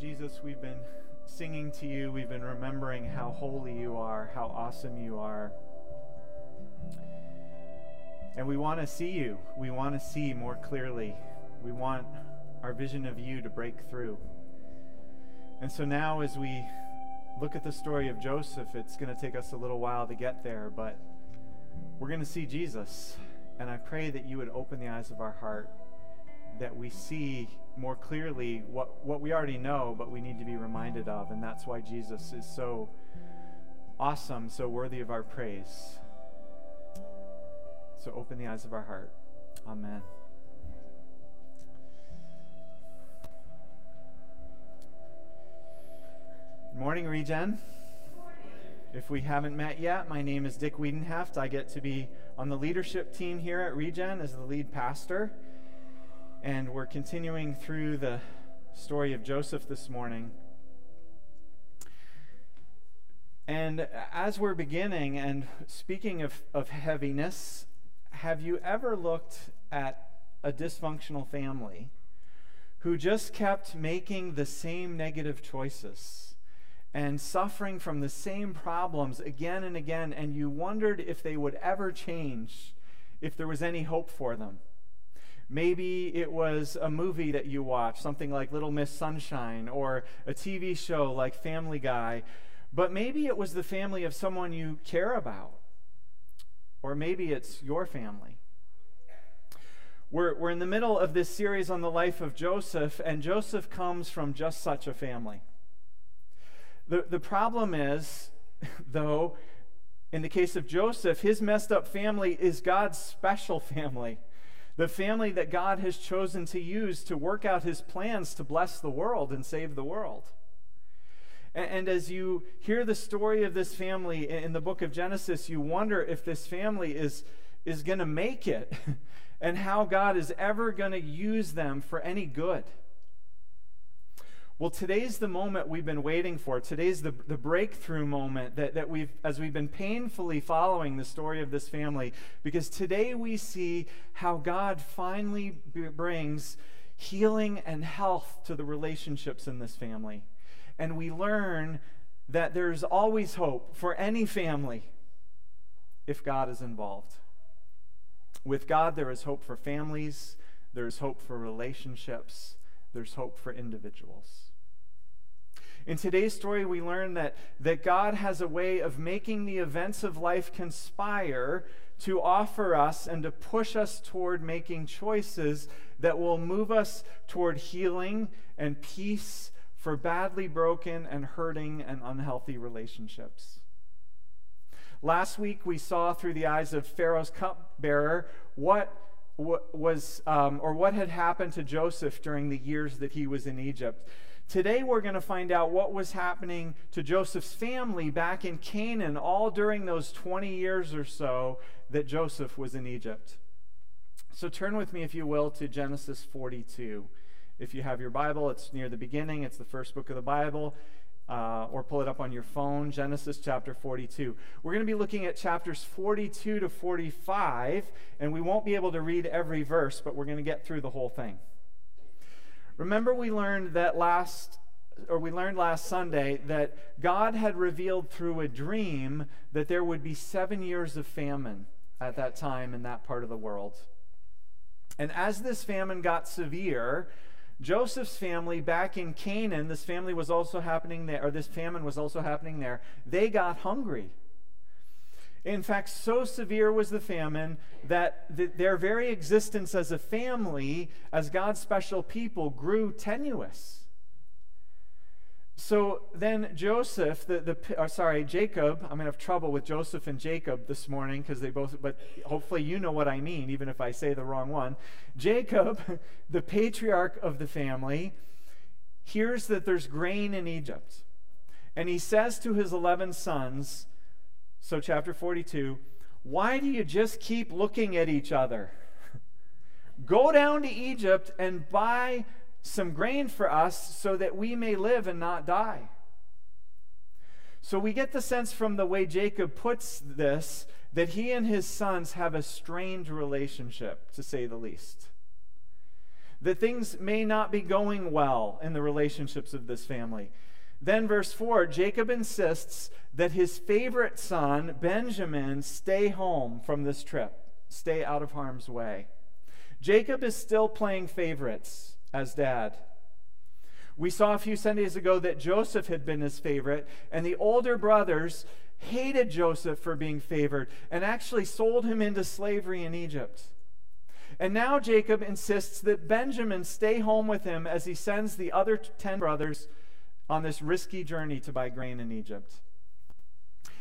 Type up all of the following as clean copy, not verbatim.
Jesus, we've been singing to you. We've been remembering how holy you are, how awesome you are. And we want to see you. We want to see more clearly. We want our vision of you to break through. And so now as we look at the story of Joseph, it's going to take us a little while to get there, but we're going to see Jesus. And I pray that you would open the eyes of our heart, that we see more clearly what we already know, but we need to be reminded of. And that's why Jesus is so awesome, so worthy of our praise. So open the eyes of our heart. Amen. Good morning, Regen. Good morning. If we haven't met yet, my name is Dick Wiedenheft. I get to be on the leadership team here at Regen as the lead pastor. And we're continuing through the story of Joseph this morning. And as we're beginning, and speaking of heaviness, have you ever looked at a dysfunctional family who just kept making the same negative choices and suffering from the same problems again and again, and you wondered if they would ever change, if there was any hope for them? Maybe it was a movie that you watched, something like Little Miss Sunshine, or a TV show like Family Guy, but maybe it was the family of someone you care about. Or maybe it's your family. We're in the middle of this series on the life of Joseph, and Joseph comes from just such a family. The problem is, though, in the case of Joseph, his messed up family is God's special family, the family that God has chosen to use to work out his plans to bless the world and save the world. And as you hear the story of this family in the book of Genesis, you wonder if this family is going to make it and how God is ever going to use them for any good. Well, today's the moment we've been waiting for. Today's the breakthrough moment as we've been painfully following the story of this family, because today we see how God finally brings healing and health to the relationships in this family. And we learn that there's always hope for any family if God is involved. With God, there is hope for families, there's hope for relationships, there's hope for individuals. In today's story, we learn that God has a way of making the events of life conspire to offer us and to push us toward making choices that will move us toward healing and peace for badly broken and hurting and unhealthy relationships. Last week, we saw through the eyes of Pharaoh's cupbearer what had happened to Joseph during the years that he was in Egypt. Today, we're going to find out what was happening to Joseph's family back in Canaan all during those 20 years or so that Joseph was in Egypt. So turn with me, if you will, to Genesis 42. If you have your Bible, it's near the beginning. It's the first book of the Bible. Or pull it up on your phone, Genesis chapter 42. We're going to be looking at chapters 42 to 45, and we won't be able to read every verse, but we're going to get through the whole thing. Remember, we learned last Sunday that God had revealed through a dream that there would be 7 years of famine at that time in that part of the world. And as this famine got severe, Joseph's family back in Canaan, this famine was also happening there, they got hungry. In fact, so severe was the famine that their very existence as a family, as God's special people, grew tenuous. So then Joseph, Jacob, I'm going to have trouble with Joseph and Jacob this morning because they both, but hopefully you know what I mean, even if I say the wrong one. Jacob, the patriarch of the family, hears that there's grain in Egypt. And he says to his 11 sons, so chapter 42, "Why do you just keep looking at each other? Go down to Egypt and buy some grain for us so that we may live and not die." So we get the sense from the way Jacob puts this that he and his sons have a strained relationship, to say the least. that things may not be going well in the relationships of this family. Then verse 4, Jacob insists that his favorite son, Benjamin, stay home from this trip. Stay out of harm's way. Jacob is still playing favorites as dad. We saw a few Sundays ago that Joseph had been his favorite, and the older brothers hated Joseph for being favored and actually sold him into slavery in Egypt. And now Jacob insists that Benjamin stay home with him as he sends the other 10 brothers on this risky journey to buy grain in Egypt.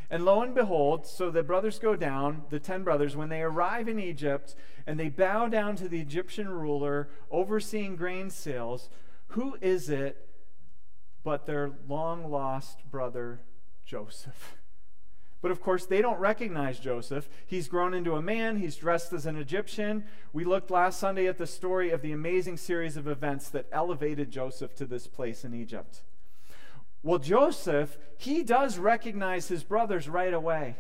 And lo and behold, so the brothers go down, the 10 brothers, when they arrive in Egypt and they bow down to the Egyptian ruler overseeing grain sales, who is it but their long-lost brother Joseph? But of course, they don't recognize Joseph. He's grown into a man. He's dressed as an Egyptian. We looked last Sunday at the story of the amazing series of events that elevated Joseph to this place in Egypt. Well, Joseph, he does recognize his brothers right away.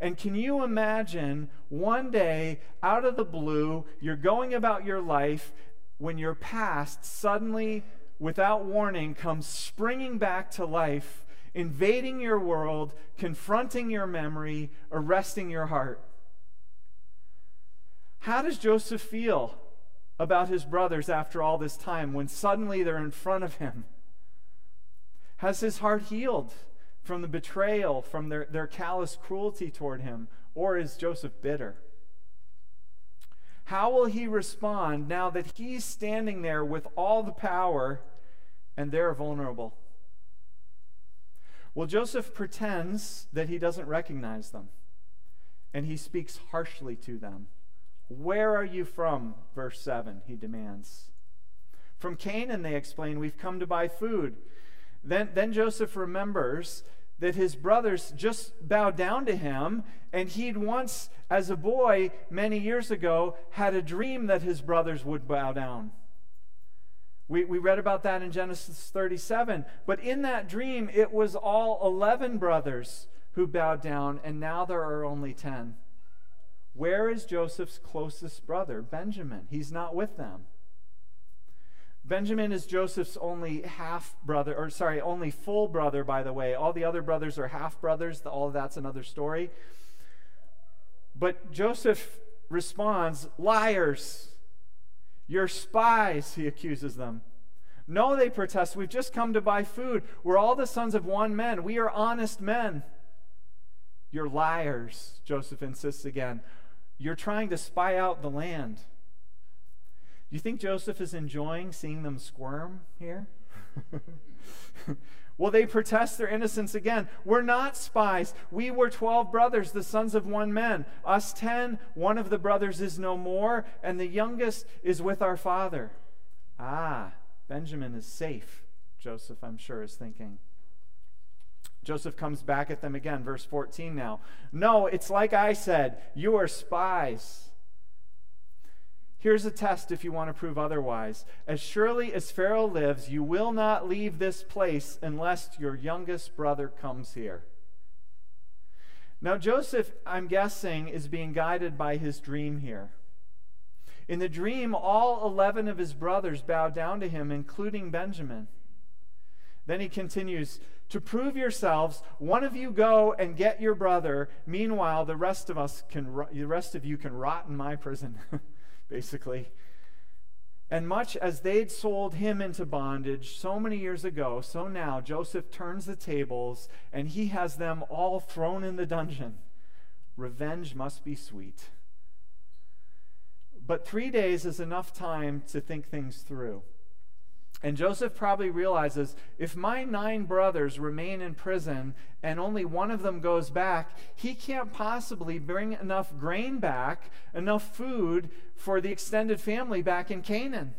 And can you imagine one day, out of the blue, you're going about your life, when your past suddenly, without warning, comes springing back to life, invading your world, confronting your memory, arresting your heart. How does Joseph feel about his brothers after all this time when suddenly they're in front of him? Has his heart healed from the betrayal, from their callous cruelty toward him, or is Joseph bitter? How will he respond now that he's standing there with all the power and they're vulnerable? Well, Joseph pretends that he doesn't recognize them, and he speaks harshly to them. "Where are you from?" Verse 7, he demands. "From Canaan," they explain. "We've come to buy food." Then Joseph remembers that his brothers just bowed down to him, and he'd once, as a boy many years ago, had a dream that his brothers would bow down. We read about that in Genesis 37, but in that dream, it was all 11 brothers who bowed down, and now there are only 10. Where is Joseph's closest brother, Benjamin? He's not with them. Benjamin is Joseph's only full brother, by the way. All the other brothers are half brothers. All of that's another story. But Joseph responds, "Liars, you're spies," he accuses them. "No," they protest, "we've just come to buy food. We're all the sons of one man. We are honest men." "You're liars," Joseph insists again. "You're trying to spy out the land." Do you think Joseph is enjoying seeing them squirm here? Well, they protest their innocence again. "We're not spies. We were 12 brothers, the sons of one man. Us 10, one of the brothers is no more, and the youngest is with our father." Ah, Benjamin is safe, Joseph, I'm sure, is thinking. Joseph comes back at them again, verse 14 now. "No, it's like I said, you are spies." Here's a test if you want to prove otherwise. "As surely as Pharaoh lives, you will not leave this place unless your youngest brother comes here." Now Joseph, I'm guessing, is being guided by his dream here. In the dream, all 11 of his brothers bow down to him, including Benjamin. Then he continues, "To prove yourselves, one of you go and get your brother. Meanwhile, the rest of you can rot in my prison." Basically. And much as they'd sold him into bondage so many years ago, so now Joseph turns the tables and he has them all thrown in the dungeon. Revenge must be sweet. But 3 days is enough time to think things through. And Joseph probably realizes, if my 9 brothers remain in prison and only one of them goes back, he can't possibly bring enough grain back, enough food for the extended family back in Canaan.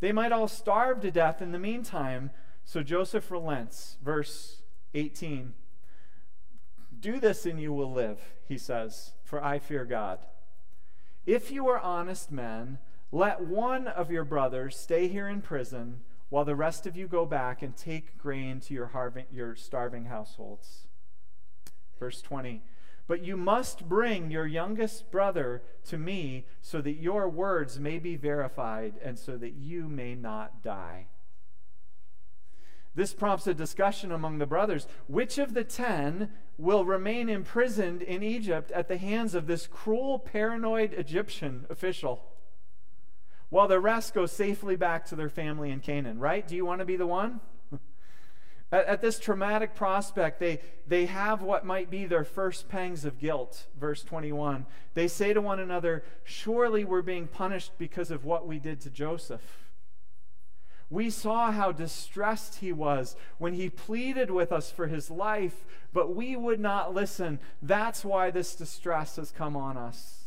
They might all starve to death in the meantime. So Joseph relents. Verse 18. "Do this and you will live," he says, "for I fear God. If you are honest men, let one of your brothers stay here in prison while the rest of you go back and take grain to your starving households." Verse 20, But you must bring your youngest brother to me so that your words may be verified and so that you may not die. This prompts a discussion among the brothers. Which of the 10 will remain imprisoned in Egypt at the hands of this cruel, paranoid Egyptian official, while the rest go safely back to their family in Canaan, right? Do you want to be the one? At this traumatic prospect, they have what might be their first pangs of guilt. Verse 21, they say to one another, surely we're being punished because of what we did to Joseph. We saw how distressed he was when he pleaded with us for his life, but we would not listen. That's why this distress has come on us.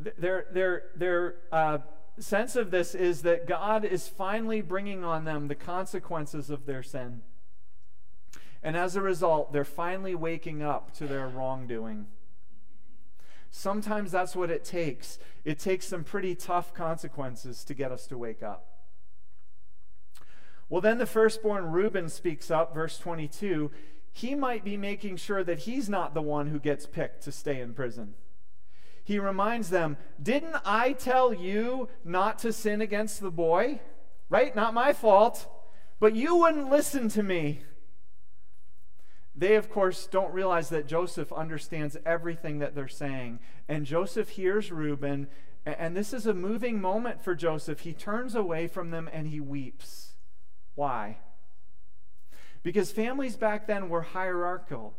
Their sense of this is that God is finally bringing on them the consequences of their sin. And as a result, they're finally waking up to their wrongdoing. Sometimes that's what it takes. It takes some pretty tough consequences to get us to wake up. Well, then the firstborn Reuben speaks up, verse 22. He might be making sure that he's not the one who gets picked to stay in prison. He reminds them, didn't I tell you not to sin against the boy? Right? Not my fault. But you wouldn't listen to me. They, of course, don't realize that Joseph understands everything that they're saying. And Joseph hears Reuben, and this is a moving moment for Joseph. He turns away from them and he weeps. Why? Because families back then were hierarchical,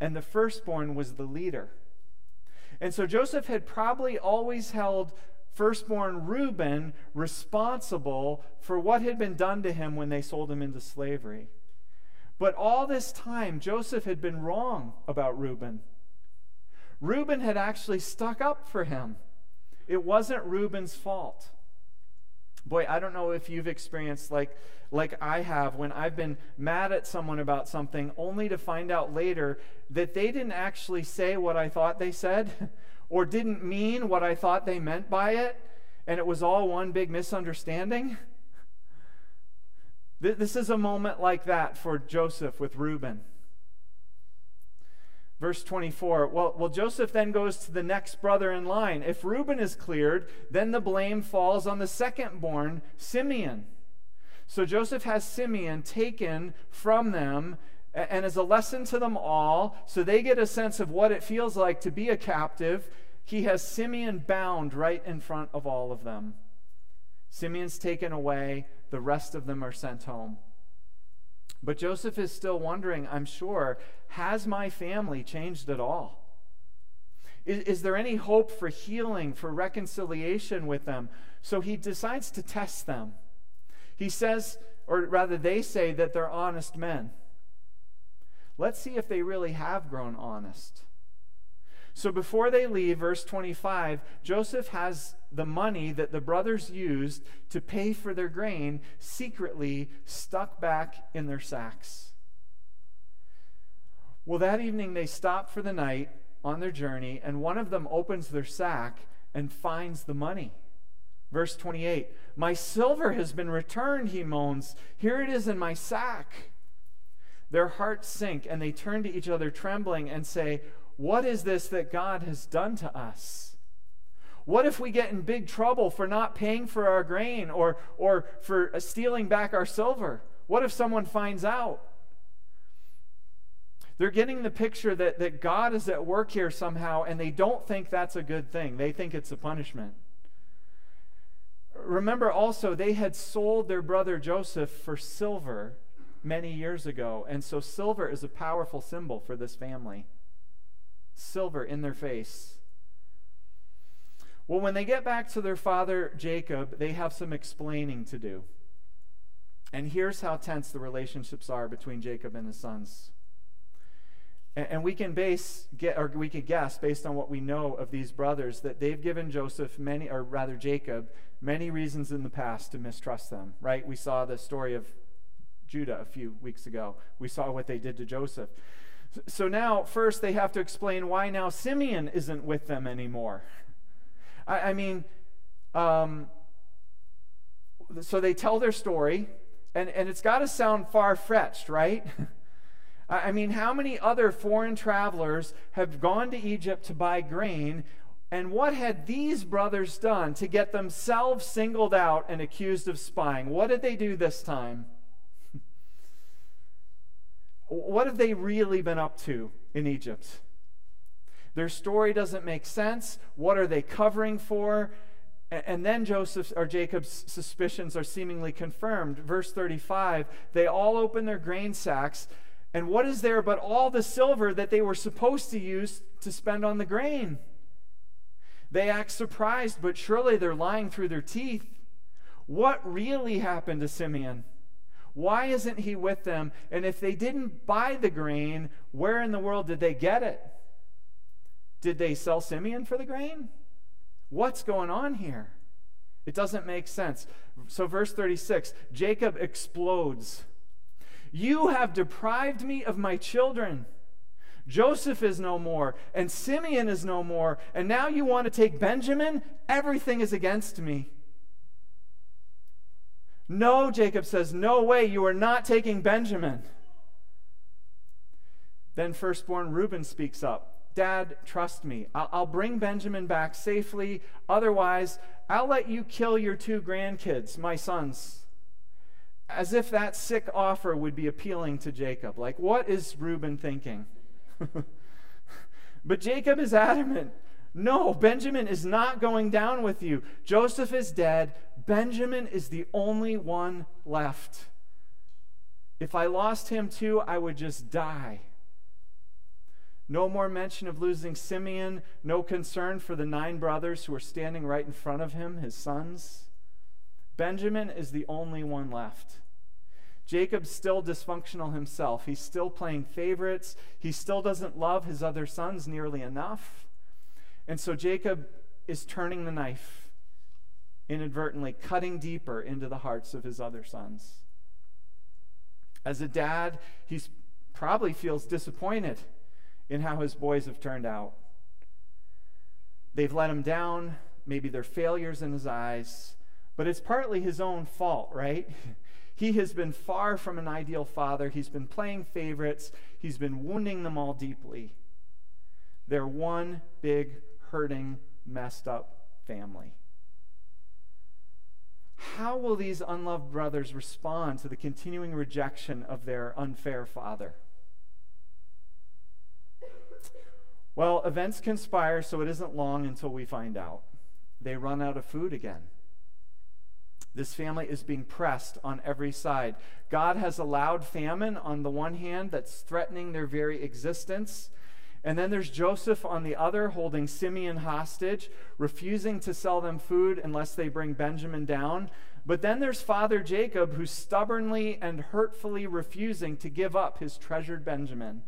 and the firstborn was the leader. And so Joseph had probably always held firstborn Reuben responsible for what had been done to him when they sold him into slavery. But all this time, Joseph had been wrong about Reuben. Reuben had actually stuck up for him. It wasn't Reuben's fault. Boy, I don't know if you've experienced like I have when I've been mad at someone about something only to find out later that they didn't actually say what I thought they said or didn't mean what I thought they meant by it, and it was all one big misunderstanding. This is a moment like that for Joseph with Reuben. Verse 24, well, Joseph then goes to the next brother in line. If Reuben is cleared, then the blame falls on the second-born, Simeon. So Joseph has Simeon taken from them and as a lesson to them all, so they get a sense of what it feels like to be a captive. He has Simeon bound right in front of all of them. Simeon's taken away, the rest of them are sent home. But Joseph is still wondering, I'm sure, has my family changed at all? Is there any hope for healing, for reconciliation with them? So he decides to test them. He says, or rather they say that they're honest men. Let's see if they really have grown honest. So before they leave, verse 25, Joseph has the money that the brothers used to pay for their grain secretly stuck back in their sacks. Well, that evening they stop for the night on their journey, and one of them opens their sack and finds the money. Verse 28, my silver has been returned, he moans. Here it is in my sack. Their hearts sink, and they turn to each other trembling and say, what is this that God has done to us? What if we get in big trouble for not paying for our grain or for stealing back our silver? What if someone finds out? They're getting the picture that God is at work here somehow, and they don't think that's a good thing. They think it's a punishment. Remember also, they had sold their brother Joseph for silver many years ago, and so silver is a powerful symbol for this family. Silver in their face. Well, when they get back to their father Jacob, they have some explaining to do. And here's how tense the relationships are between Jacob and his sons. And we could guess based on what we know of these brothers that they've given Jacob many reasons in the past to mistrust them, right? We saw the story of Judah a few weeks ago. We saw what they did to Joseph. So now, first, they have to explain why now Simeon isn't with them anymore. So they tell their story, and it's got to sound far-fetched, right? I mean, how many other foreign travelers have gone to Egypt to buy grain? And what had these brothers done to get themselves singled out and accused of spying? What did they do this time? What have they really been up to in Egypt? Their story doesn't make sense. What are they covering for? And then Joseph's or Jacob's suspicions are seemingly confirmed. Verse 35, they all open their grain sacks, and what is there but all the silver that they were supposed to use to spend on the grain? They act surprised, but surely they're lying through their teeth. What really happened to Simeon? Why isn't he with them? And if they didn't buy the grain, where in the world did they get it? Did they sell Simeon for the grain? What's going on here? It doesn't make sense. So verse 36, Jacob explodes. You have deprived me of my children. Joseph is no more, and Simeon is no more, and now you want to take Benjamin? Everything is against me. No, Jacob says, no way, you are not taking Benjamin. Then firstborn Reuben speaks up. Dad, trust me, I'll bring Benjamin back safely, otherwise I'll let you kill your two grandkids, my sons. As if that sick offer would be appealing to Jacob. Like, what is Reuben thinking? But Jacob is adamant. No, Benjamin is not going down with you. Joseph is dead. Benjamin is the only one left. If I lost him too, I would just die. No more mention of losing Simeon. No concern for the 9 brothers who are standing right in front of him, his sons. Benjamin is the only one left. Jacob's still dysfunctional himself. He's still playing favorites. He still doesn't love his other sons nearly enough. And so Jacob is turning the knife, inadvertently cutting deeper into the hearts of his other sons. As a dad, he probably feels disappointed in how his boys have turned out. They've let him down. Maybe they're failures in his eyes. But it's partly his own fault, right? He has been far from an ideal father. He's been playing favorites. He's been wounding them all deeply. They're one big, hurting, messed up family. How will these unloved brothers respond to the continuing rejection of their unfair father? Well, events conspire, so it isn't long until we find out. They run out of food again. This family is being pressed on every side. God has allowed famine on the one hand that's threatening their very existence. And then there's Joseph on the other holding Simeon hostage, refusing to sell them food unless they bring Benjamin down. But then there's Father Jacob, who's stubbornly and hurtfully refusing to give up his treasured Benjamin.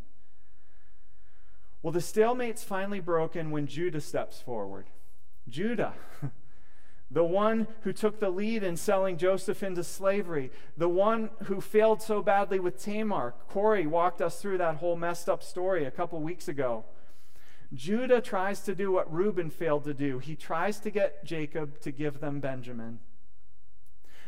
Well, the stalemate's finally broken when Judah steps forward. Judah. The one who took the lead in selling Joseph into slavery. The one who failed so badly with Tamar. Corey walked us through that whole messed up story a couple weeks ago. Judah tries to do what Reuben failed to do. He tries to get Jacob to give them Benjamin.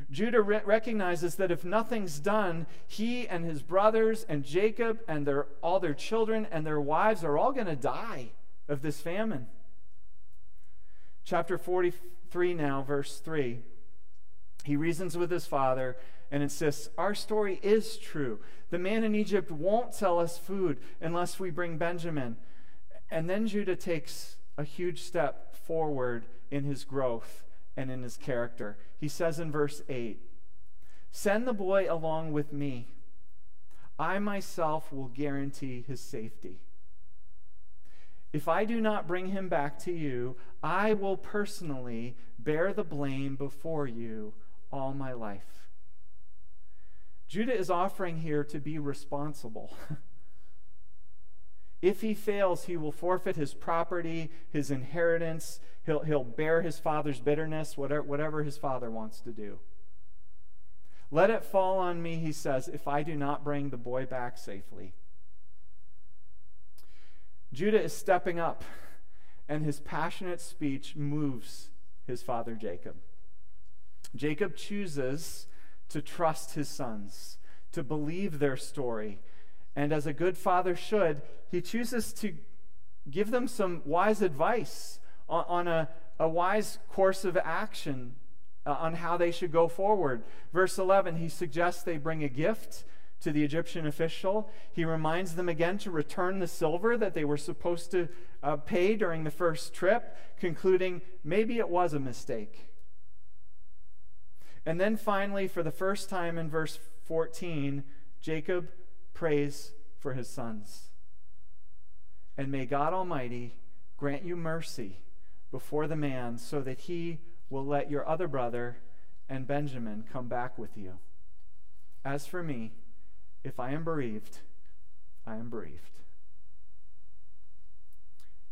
Judah recognizes that if nothing's done, he and his brothers and Jacob and all their children and their wives are all going to die of this famine. Chapter 43 now, verse 3. He reasons with his father and insists, our story is true. The man in Egypt won't sell us food unless we bring Benjamin. And then Judah takes a huge step forward in his growth and in his character. He says in verse 8, send the boy along with me. I myself will guarantee his safety. If I do not bring him back to you, I will personally bear the blame before you all my life. Judah is offering here to be responsible. If he fails, he will forfeit his property, his inheritance. He'll bear his father's bitterness, whatever his father wants to do. Let it fall on me, he says, if I do not bring the boy back safely. Judah is stepping up, and his passionate speech moves his father Jacob. Jacob chooses to trust his sons, to believe their story, And as a good father should, he chooses to give them some wise advice on a wise course of action on how they should go forward. Verse 11, he suggests they bring a gift to the Egyptian official. He reminds them again to return the silver that they were supposed to pay during the first trip, concluding maybe it was a mistake. And then finally, for the first time in verse 14, Jacob prays for his sons. And may God Almighty grant you mercy before the man, so that he will let your other brother and Benjamin come back with you. As for me, if I am bereaved, I am bereaved.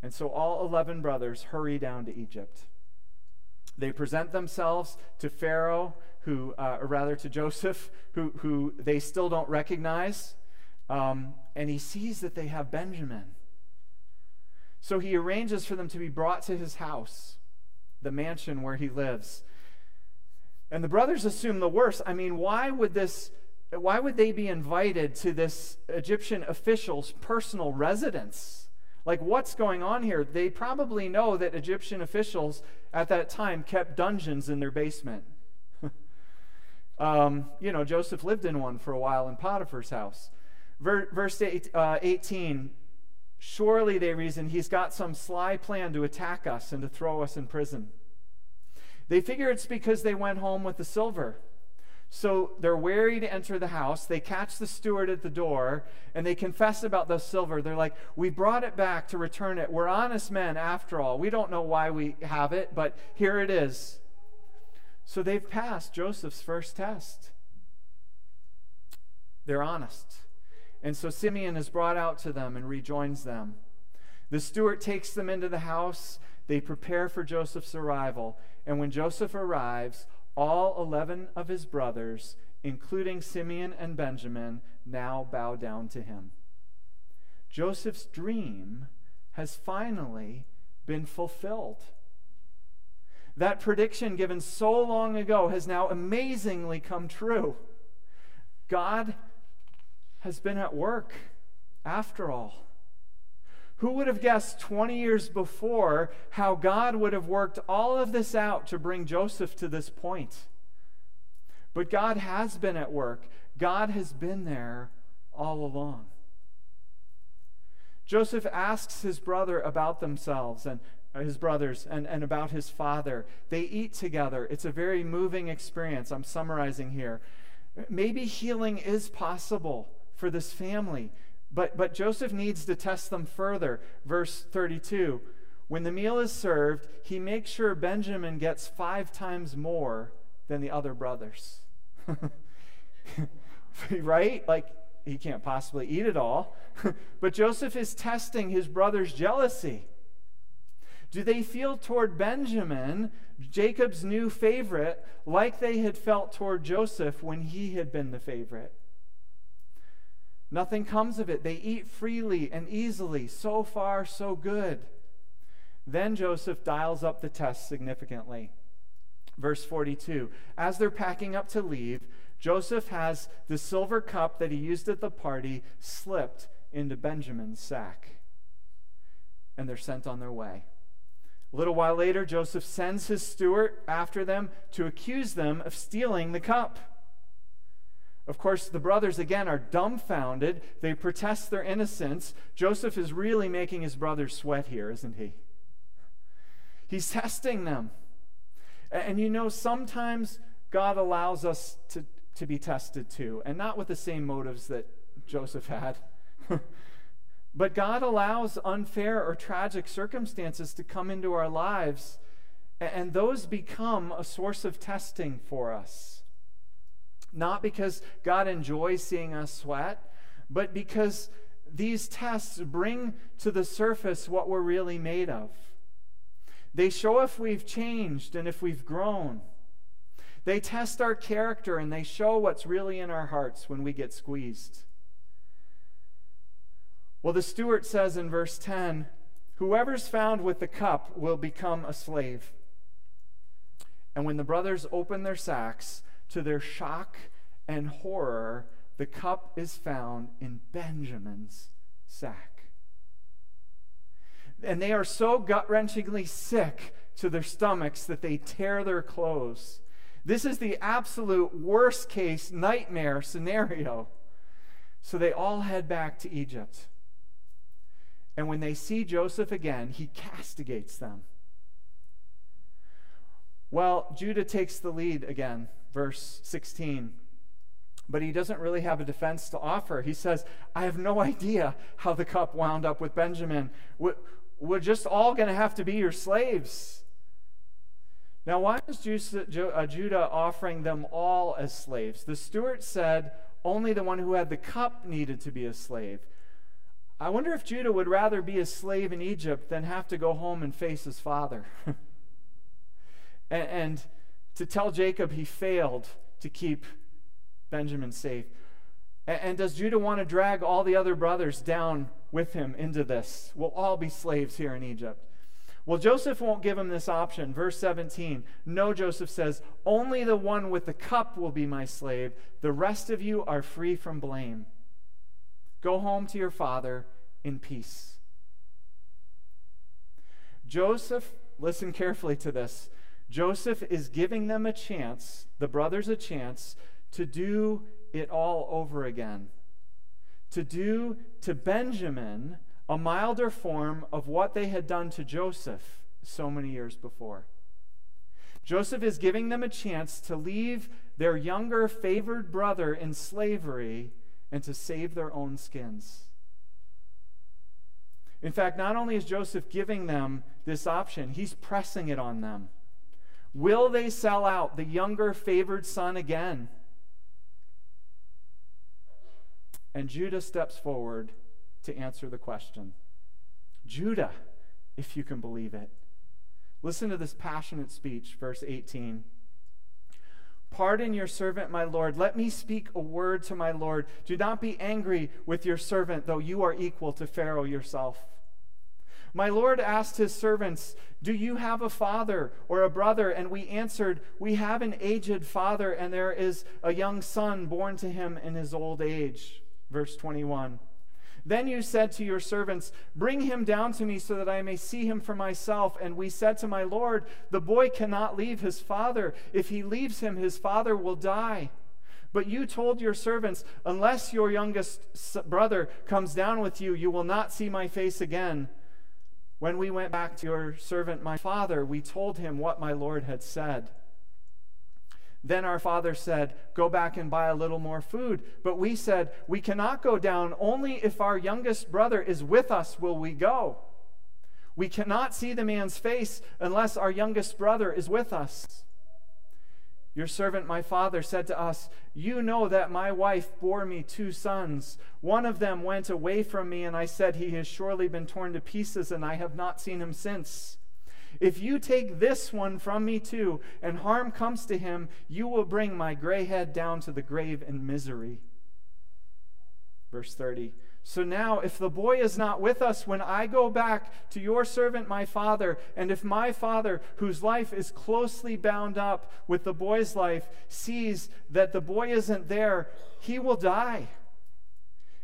And so all 11 brothers hurry down to Egypt. They present themselves to Pharaoh, or rather to Joseph, who they still don't recognize, and he sees that they have Benjamin. So he arranges for them to be brought to his house, the mansion where he lives. And the brothers assume the worst. I mean, why would they be invited to this Egyptian official's personal residence? Like, what's going on here? They probably know that Egyptian officials at that time kept dungeons in their basement. Joseph lived in one for a while in Potiphar's house. Verse 18, surely, they reason, he's got some sly plan to attack us and to throw us in prison. They figure it's because they went home with the silver. So they're wary to enter the house. They catch the steward at the door, and they confess about the silver. They're like, we brought it back to return it. We're honest men, after all. We don't know why we have it, but here it is. So they've passed Joseph's first test. They're honest. And so Simeon is brought out to them and rejoins them. The steward takes them into the house. They prepare for Joseph's arrival. And when Joseph arrives, all 11 of his brothers, including Simeon and Benjamin, now bow down to him. Joseph's dream has finally been fulfilled. That prediction given so long ago has now amazingly come true. God has been at work, after all. Who would have guessed 20 years before how God would have worked all of this out to bring Joseph to this point? But God has been at work. God has been there all along. Joseph asks his brother about themselves and his brothers and about his father. They eat together. It's a very moving experience. I'm summarizing here. Maybe healing is possible for this family. But Joseph needs to test them further. Verse 32, when the meal is served, he makes sure Benjamin gets 5 times more than the other brothers. Right? Like, he can't possibly eat it all. But Joseph is testing his brother's jealousy. Do they feel toward Benjamin, Jacob's new favorite, like they had felt toward Joseph when he had been the favorite? Nothing comes of it. They eat freely and easily. So far, so good. Then Joseph dials up the test significantly. Verse 42, as they're packing up to leave, Joseph has the silver cup that he used at the party slipped into Benjamin's sack. And they're sent on their way. A little while later, Joseph sends his steward after them to accuse them of stealing the cup. Of course, the brothers, again, are dumbfounded. They protest their innocence. Joseph is really making his brothers sweat here, isn't he? He's testing them. And you know, sometimes God allows us to be tested too, and not with the same motives that Joseph had. But God allows unfair or tragic circumstances to come into our lives, and those become a source of testing for us. Not because God enjoys seeing us sweat, but because these tests bring to the surface what we're really made of. They show if we've changed and if we've grown. They test our character, and they show what's really in our hearts when we get squeezed. Well, the steward says in verse 10, whoever's found with the cup will become a slave. And when the brothers open their sacks, to their shock and horror, the cup is found in Benjamin's sack. And they are so gut-wrenchingly sick to their stomachs that they tear their clothes. This is the absolute worst-case nightmare scenario. So they all head back to Egypt. And when they see Joseph again, he castigates them. Well, Judah takes the lead again, verse 16. But he doesn't really have a defense to offer. He says, I have no idea how the cup wound up with Benjamin. We're just all going to have to be your slaves. Now, why is Judah offering them all as slaves? The steward said only the one who had the cup needed to be a slave. I wonder if Judah would rather be a slave in Egypt than have to go home and face his father. and to tell Jacob he failed to keep Benjamin safe. And does Judah want to drag all the other brothers down with him into this? We'll all be slaves here in Egypt. Well, Joseph won't give him this option. Verse 17, no, Joseph says, only the one with the cup will be my slave. The rest of you are free from blame. Go home to your father in peace. Joseph, listen carefully to this. Joseph is giving them a chance, the brothers a chance, to do it all over again. To do to Benjamin a milder form of what they had done to Joseph so many years before. Joseph is giving them a chance to leave their younger favored brother in slavery and to save their own skins. In fact, not only is Joseph giving them this option, he's pressing it on them. Will they sell out the younger favored son again? And Judah steps forward to answer the question. Judah, if you can believe it. Listen to this passionate speech, verse 18. Pardon your servant, my Lord. Let me speak a word to my Lord. Do not be angry with your servant, though you are equal to Pharaoh yourself. My Lord asked his servants, do you have a father or a brother? And we answered, we have an aged father, and there is a young son born to him in his old age. Verse 21. Then you said to your servants, bring him down to me so that I may see him for myself. And we said to my Lord, the boy cannot leave his father. If he leaves him, his father will die. But you told your servants, unless your youngest brother comes down with you, you will not see my face again. When we went back to your servant, my father, we told him what my Lord had said. Then our father said, go back and buy a little more food. But we said, we cannot go down. Only if our youngest brother is with us will we go. We cannot see the man's face unless our youngest brother is with us. Your servant, my father, said to us, you know that my wife bore me two sons. One of them went away from me, and I said, he has surely been torn to pieces, and I have not seen him since. If you take this one from me too, and harm comes to him, you will bring my gray head down to the grave in misery. Verse 30. So now, if the boy is not with us when I go back to your servant my father, and if my father, whose life is closely bound up with the boy's life, sees that the boy isn't there, he will die.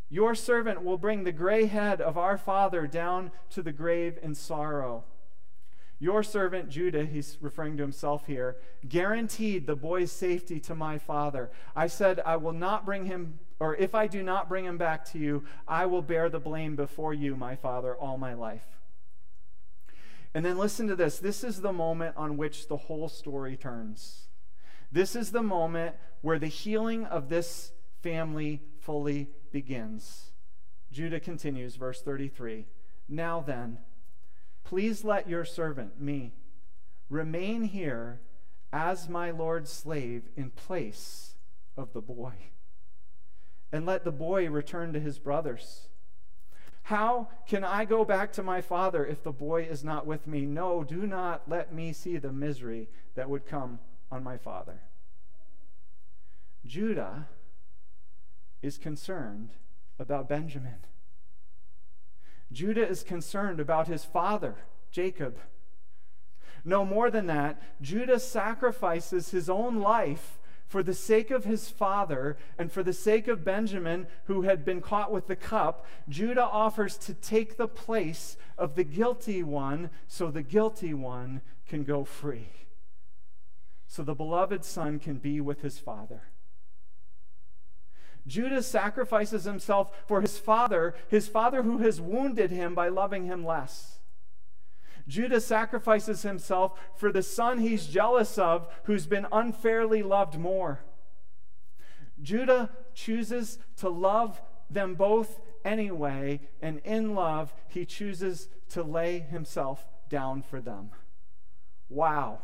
Your servant will bring the gray head of our father down to the grave in sorrow. Your servant Judah, he's referring to himself here, guaranteed the boy's safety to my father. I said, I will not bring him, or if I do not bring him back to you, I will bear the blame before you, my father, all my life. And then listen to this. This is the moment on which the whole story turns. This is the moment where the healing of this family fully begins. Judah continues, verse 33. Now then, please let your servant, me, remain here as my Lord's slave in place of the boy, and let the boy return to his brothers. How can I go back to my father if the boy is not with me? No, do not let me see the misery that would come on my father. Judah is concerned about Benjamin. Judah is concerned about his father, Jacob. No more than that, Judah sacrifices his own life for the sake of his father and for the sake of Benjamin, who had been caught with the cup, Judah offers to take the place of the guilty one so the guilty one can go free. So the beloved son can be with his father. Judah sacrifices himself for his father who has wounded him by loving him less. Judah sacrifices himself for the son he's jealous of, who's been unfairly loved more. Judah chooses to love them both anyway, and in love, he chooses to lay himself down for them. Wow.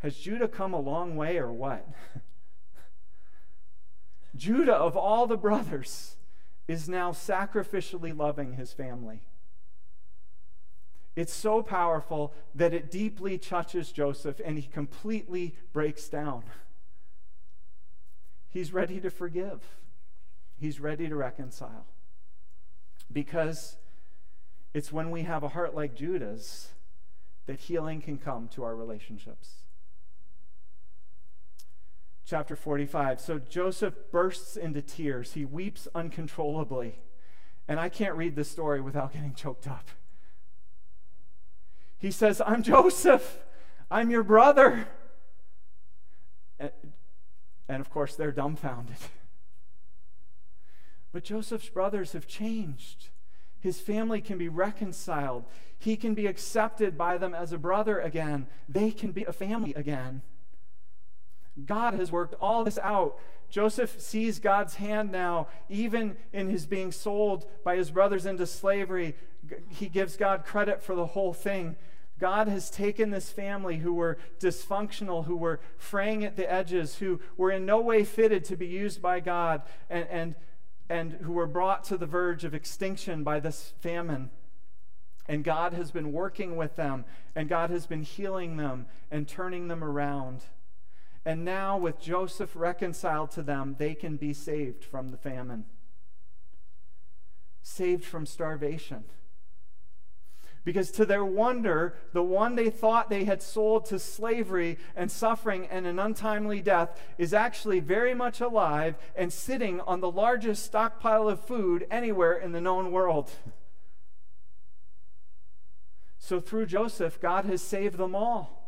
Has Judah come a long way or what? Judah, of all the brothers, is now sacrificially loving his family. It's so powerful that it deeply touches Joseph, and he completely breaks down. He's ready to forgive. He's ready to reconcile. Because it's when we have a heart like Judah's that healing can come to our relationships. Chapter 45, so Joseph bursts into tears. He weeps uncontrollably. And I can't read this story without getting choked up. He says, I'm Joseph. I'm your brother. And of course, they're dumbfounded. But Joseph's brothers have changed. His family can be reconciled. He can be accepted by them as a brother again. They can be a family again. God has worked all this out. Joseph sees God's hand now, even in his being sold by his brothers into slavery. He gives God credit for the whole thing. God has taken this family who were dysfunctional, who were fraying at the edges, who were in no way fitted to be used by God, and who were brought to the verge of extinction by this famine. And God has been working with them, and God has been healing them and turning them around. And now, with Joseph reconciled to them, they can be saved from the famine, saved from starvation. Because to their wonder, the one they thought they had sold to slavery and suffering and an untimely death is actually very much alive and sitting on the largest stockpile of food anywhere in the known world. So through Joseph, God has saved them all.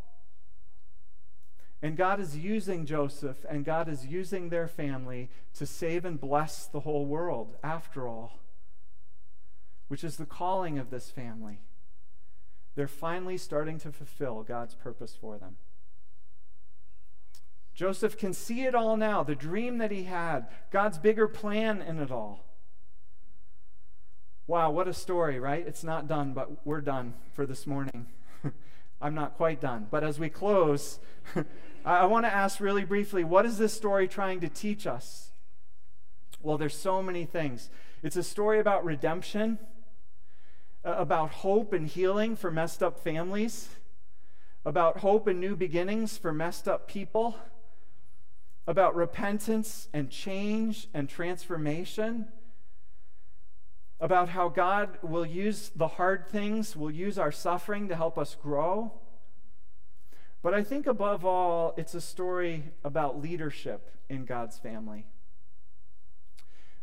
And God is using Joseph, and God is using their family to save and bless the whole world, after all, which is the calling of this family. They're finally starting to fulfill God's purpose for them. Joseph can see it all now, the dream that he had, God's bigger plan in it all. Wow, what a story, right? It's not done, but we're done for this morning. I'm not quite done, but as we close, I want to ask really briefly, what is this story trying to teach us? Well, there's so many things. It's a story about redemption, about hope and healing for messed up families, about hope and new beginnings for messed up people, about repentance and change and transformation, about how God will use the hard things, will use our suffering to help us grow. But I think above all, it's a story about leadership in God's family.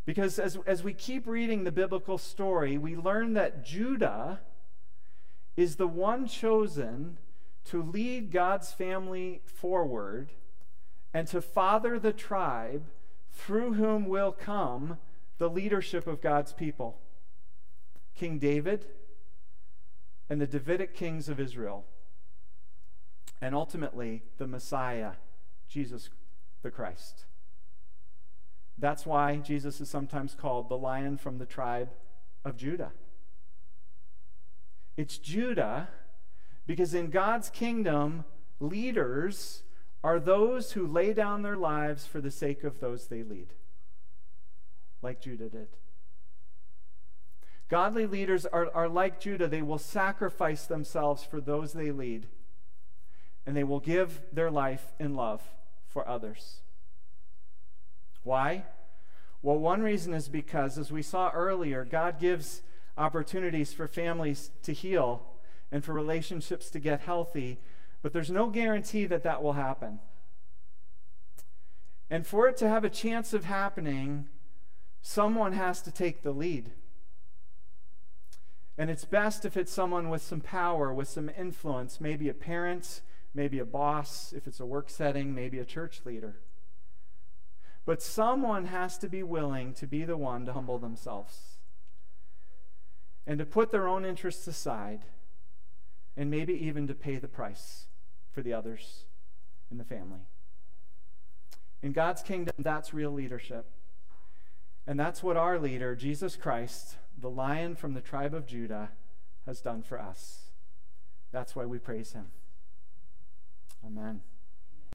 Because as we keep reading the biblical story, we learn that Judah is the one chosen to lead God's family forward and to father the tribe through whom will come the leadership of God's people. King David and the Davidic kings of Israel, and ultimately the Messiah, Jesus the Christ. That's why Jesus is sometimes called the Lion from the tribe of Judah. It's Judah because in God's kingdom, leaders are those who lay down their lives for the sake of those they lead, like Judah did. Godly leaders are like Judah. They will sacrifice themselves for those they lead, and they will give their life in love for others. Why? Well, one reason is because, as we saw earlier, God gives opportunities for families to heal and for relationships to get healthy, but there's no guarantee that that will happen. And for it to have a chance of happening, someone has to take the lead. And it's best if it's someone with some power, with some influence, maybe a parent, maybe a boss, if it's a work setting, maybe a church leader. But someone has to be willing to be the one to humble themselves and to put their own interests aside, and maybe even to pay the price for the others in the family. In God's kingdom, that's real leadership. And that's what our leader, Jesus Christ, the Lion from the tribe of Judah, has done for us. That's why we praise him. Amen.